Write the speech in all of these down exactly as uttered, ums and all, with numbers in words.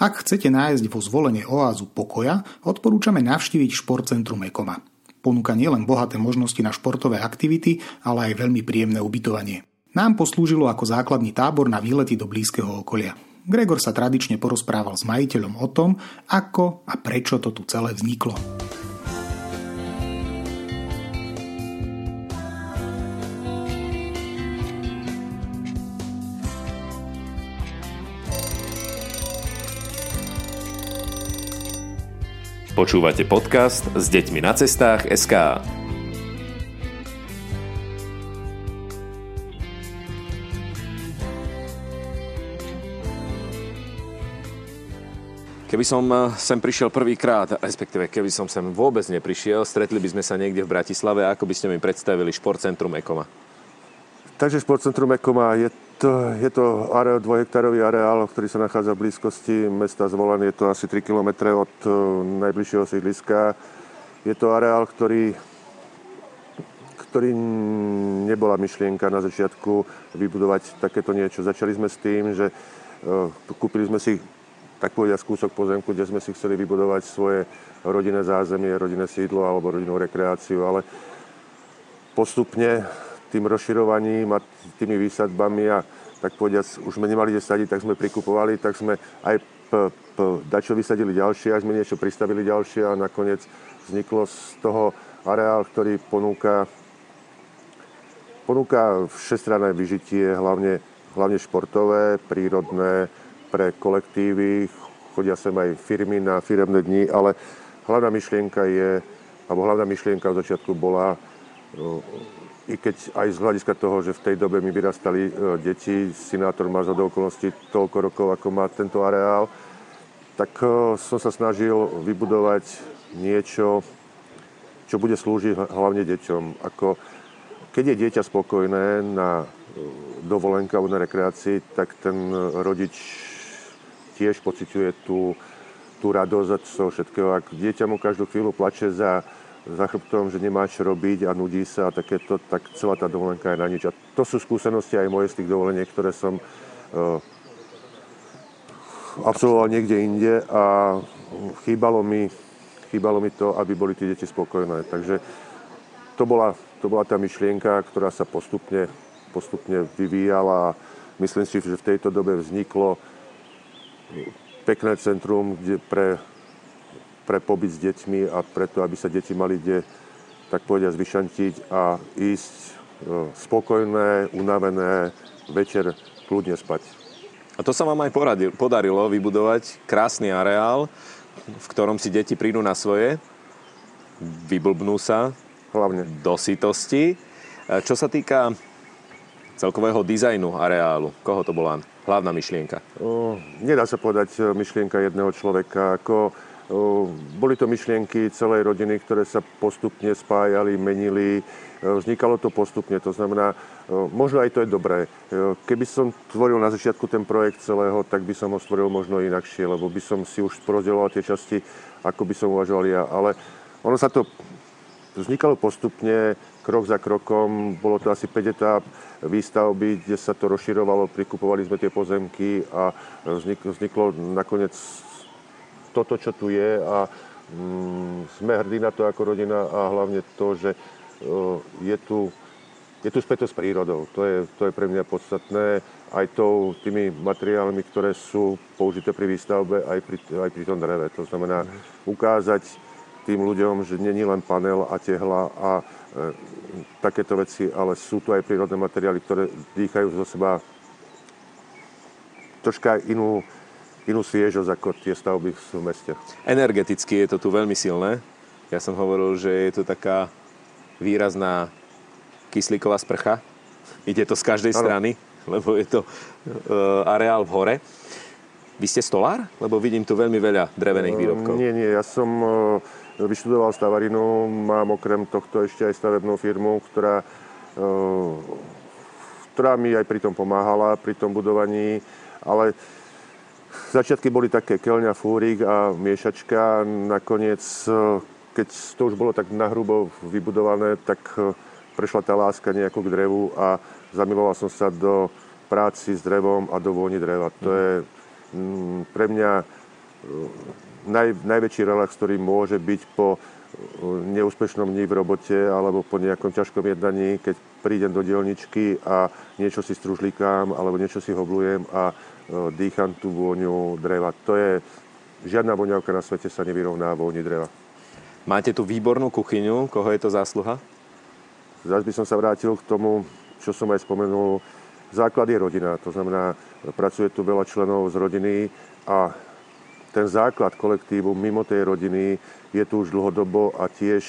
Ak chcete nájsť vo Zvolene oázu pokoja, odporúčame navštíviť Športcentrum Ecoma. Ponúka nielen bohaté možnosti na športové aktivity, ale aj veľmi príjemné ubytovanie. Nám poslúžilo ako základný tábor na výlety do blízkeho okolia. Gregor sa tradične porozprával s majiteľom o tom, ako a prečo to tu celé vzniklo. Počúvate podcast S deťmi na cestách es ká. Keby som sem prišiel prvýkrát, respektíve keby som sem vôbec neprišiel, stretli by sme sa niekde v Bratislave. Ako by ste mi predstavili Športcentrum Ecoma? Takže Športcentrum Ecoma je to, je to areál, dvojhektárový areál, ktorý sa nachádza v blízkosti mesta Zvolen. Je to asi tri kilometre od najbližšieho sídliska. Je to areál, ktorý, ktorý nebola myšlienka na začiatku vybudovať takéto niečo. Začali sme s tým, že kúpili sme si tak povedať kúsok pozemku, kde sme si chceli vybudovať svoje rodinné zázemie, rodinné sídlo alebo rodinnú rekreáciu, ale postupne tým rozširovaním a tými výsadbami a tak povediať, už sme nemali kde sadiť, tak sme prikupovali, tak sme aj p- p- dačo vysadili ďalšie, až sme niečo pristavili ďalšie a nakoniec vzniklo z toho areál, ktorý ponúka, ponúka všestranné vyžitie, hlavne, hlavne športové, prírodné, pre kolektívy, chodia sem aj firmy na firemné dni, ale hlavná myšlienka je, alebo hlavná myšlienka od začiatku bola, no, i keď aj z hľadiska toho, že v tej dobe mi vyrastali deti, senátor má za okolností toľko rokov, ako má tento areál, tak som sa snažil vybudovať niečo, čo bude slúžiť hlavne deťom. Ako keď je dieťa spokojné na dovolenke alebo na rekreácii, tak ten rodič tiež pociťuje tú, tú radosť z toho všetkého. Ak dieťa mu každú chvíľu plače za, za chrbtom, že nemá čo robiť a nudí sa a takéto, tak celá tá dovolenka je na nič. A to sú skúsenosti aj moje z tých dovoleniek, ktoré som uh, absolvoval niekde inde a chýbalo mi, chýbalo mi to, aby boli tie deti spokojné. Takže to bola, to bola tá myšlienka, ktorá sa postupne, postupne vyvíjala a myslím si, že v tejto dobe vzniklo pekné centrum, kde pre, pre pobyt s deťmi a preto, aby sa deti mali kde, tak povedia, zvyšantiť a ísť spokojné, unavené, večer kľudne spať. A to sa vám aj poradil, podarilo vybudovať krásny areál, v ktorom si deti prídu na svoje, vyblbnú sa hlavne do sitosti. Čo sa týka celkového dizajnu areálu, koho to bola hlavná myšlienka? O, nedá sa povedať myšlienka jedného človeka. Ako, o, boli to myšlienky celej rodiny, ktoré sa postupne spájali, menili. Vznikalo to postupne, to znamená, o, možno aj to je dobré. Keby som tvoril na začiatku ten projekt celého, tak by som ho stvoril možno inakšie, lebo by som si už porozdeľoval tie časti, ako by som uvažoval ja. Ale ono sa to vznikalo postupne, krok za krokom, bolo to asi päť etáp výstavby, kde sa to rozširovalo, prikupovali sme tie pozemky a vzniklo nakoniec toto, čo tu je a mm, sme hrdí na to ako rodina a hlavne to, že je tu, je tu spätosť s prírodou. To je, to je pre mňa podstatné aj tou, tými materiálmi, ktoré sú použité pri výstavbe aj pri, aj pri tom dreve. To znamená ukázať tým ľuďom, že nie je len panel a tehla a e, takéto veci, ale sú tu aj prírodné materiály, ktoré dýchajú zo seba troška inú, inú sviežosť ako tie stavby v meste. Energeticky je to tu veľmi silné. Ja som hovoril, že je to taká výrazná kyslíková sprcha. Ide to z každej ano. strany, lebo je to e, areál v hore. Vy ste stolár? Lebo vidím tu veľmi veľa drevených výrobkov. Nie, nie, ja som vyštudoval stavarinu, mám okrem tohto ešte aj stavebnú firmu, ktorá, ktorá mi aj pri tom pomáhala, pri tom budovaní, ale začiatky boli také keľňa, fúrik a miešačka. Nakoniec, keď to už bolo tak nahrubo vybudované, tak prešla tá láska nejako k drevu a zamiloval som sa do práci s drevom a do vôni dreva. To je pre mňa naj, najväčší relax, ktorý môže byť po neúspešnom dni v robote alebo po nejakom ťažkom jednaní, keď prídem do dielničky a niečo si stružlikám alebo niečo si hoblujem a dýcham tú vôňu dreva. To je, žiadna voňavka na svete sa nevyrovná vôni dreva. Máte tu výbornú kuchyňu, koho je to zásluha? Zas by som sa vrátil k tomu, čo som aj spomenul. Základ je rodina, to znamená, pracuje tu veľa členov z rodiny a ten základ kolektívu mimo tej rodiny je tu už dlhodobo a tiež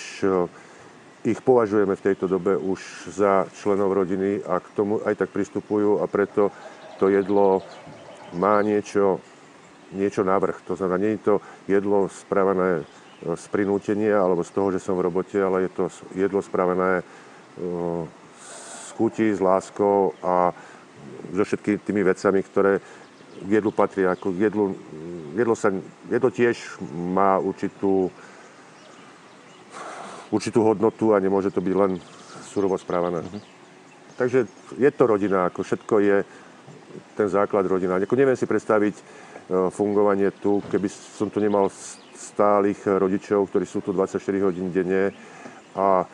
ich považujeme v tejto dobe už za členov rodiny a k tomu aj tak pristupujú a preto to jedlo má niečo, niečo navrch. To znamená, nie je to jedlo spravené z prinútenia alebo z toho, že som v robote, ale je to jedlo spravené z chuti, s láskou a so všetkými tými vecami, ktoré k jedlu patria. Ako jedlo, jedlo, sa, jedlo tiež má určitú, určitú hodnotu a nemôže to byť len surovo správané. Uh-huh. Takže je to rodina, ako všetko je ten základ rodina. Ako neviem si predstaviť fungovanie tu, keby som tu nemal stálych rodičov, ktorí sú tu dvadsaťštyri hodín denne a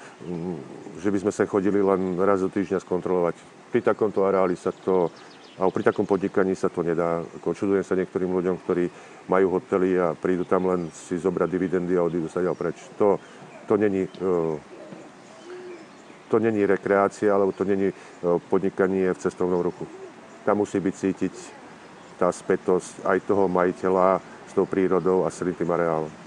že by sme sa chodili len raz do týždňa skontrolovať. Pri takomto areáli sa to a pri takom podnikaní sa to nedá. Čudujem sa niektorým ľuďom, ktorí majú hotely a prídu tam len si zobrať dividendy a odídu sa ďal preč. To, to není to není rekreácia, alebo to není podnikanie v cestovnom ruchu. Tam musí byť cítiť tá spätosť aj toho majiteľa s tou prírodou a s tým areálom.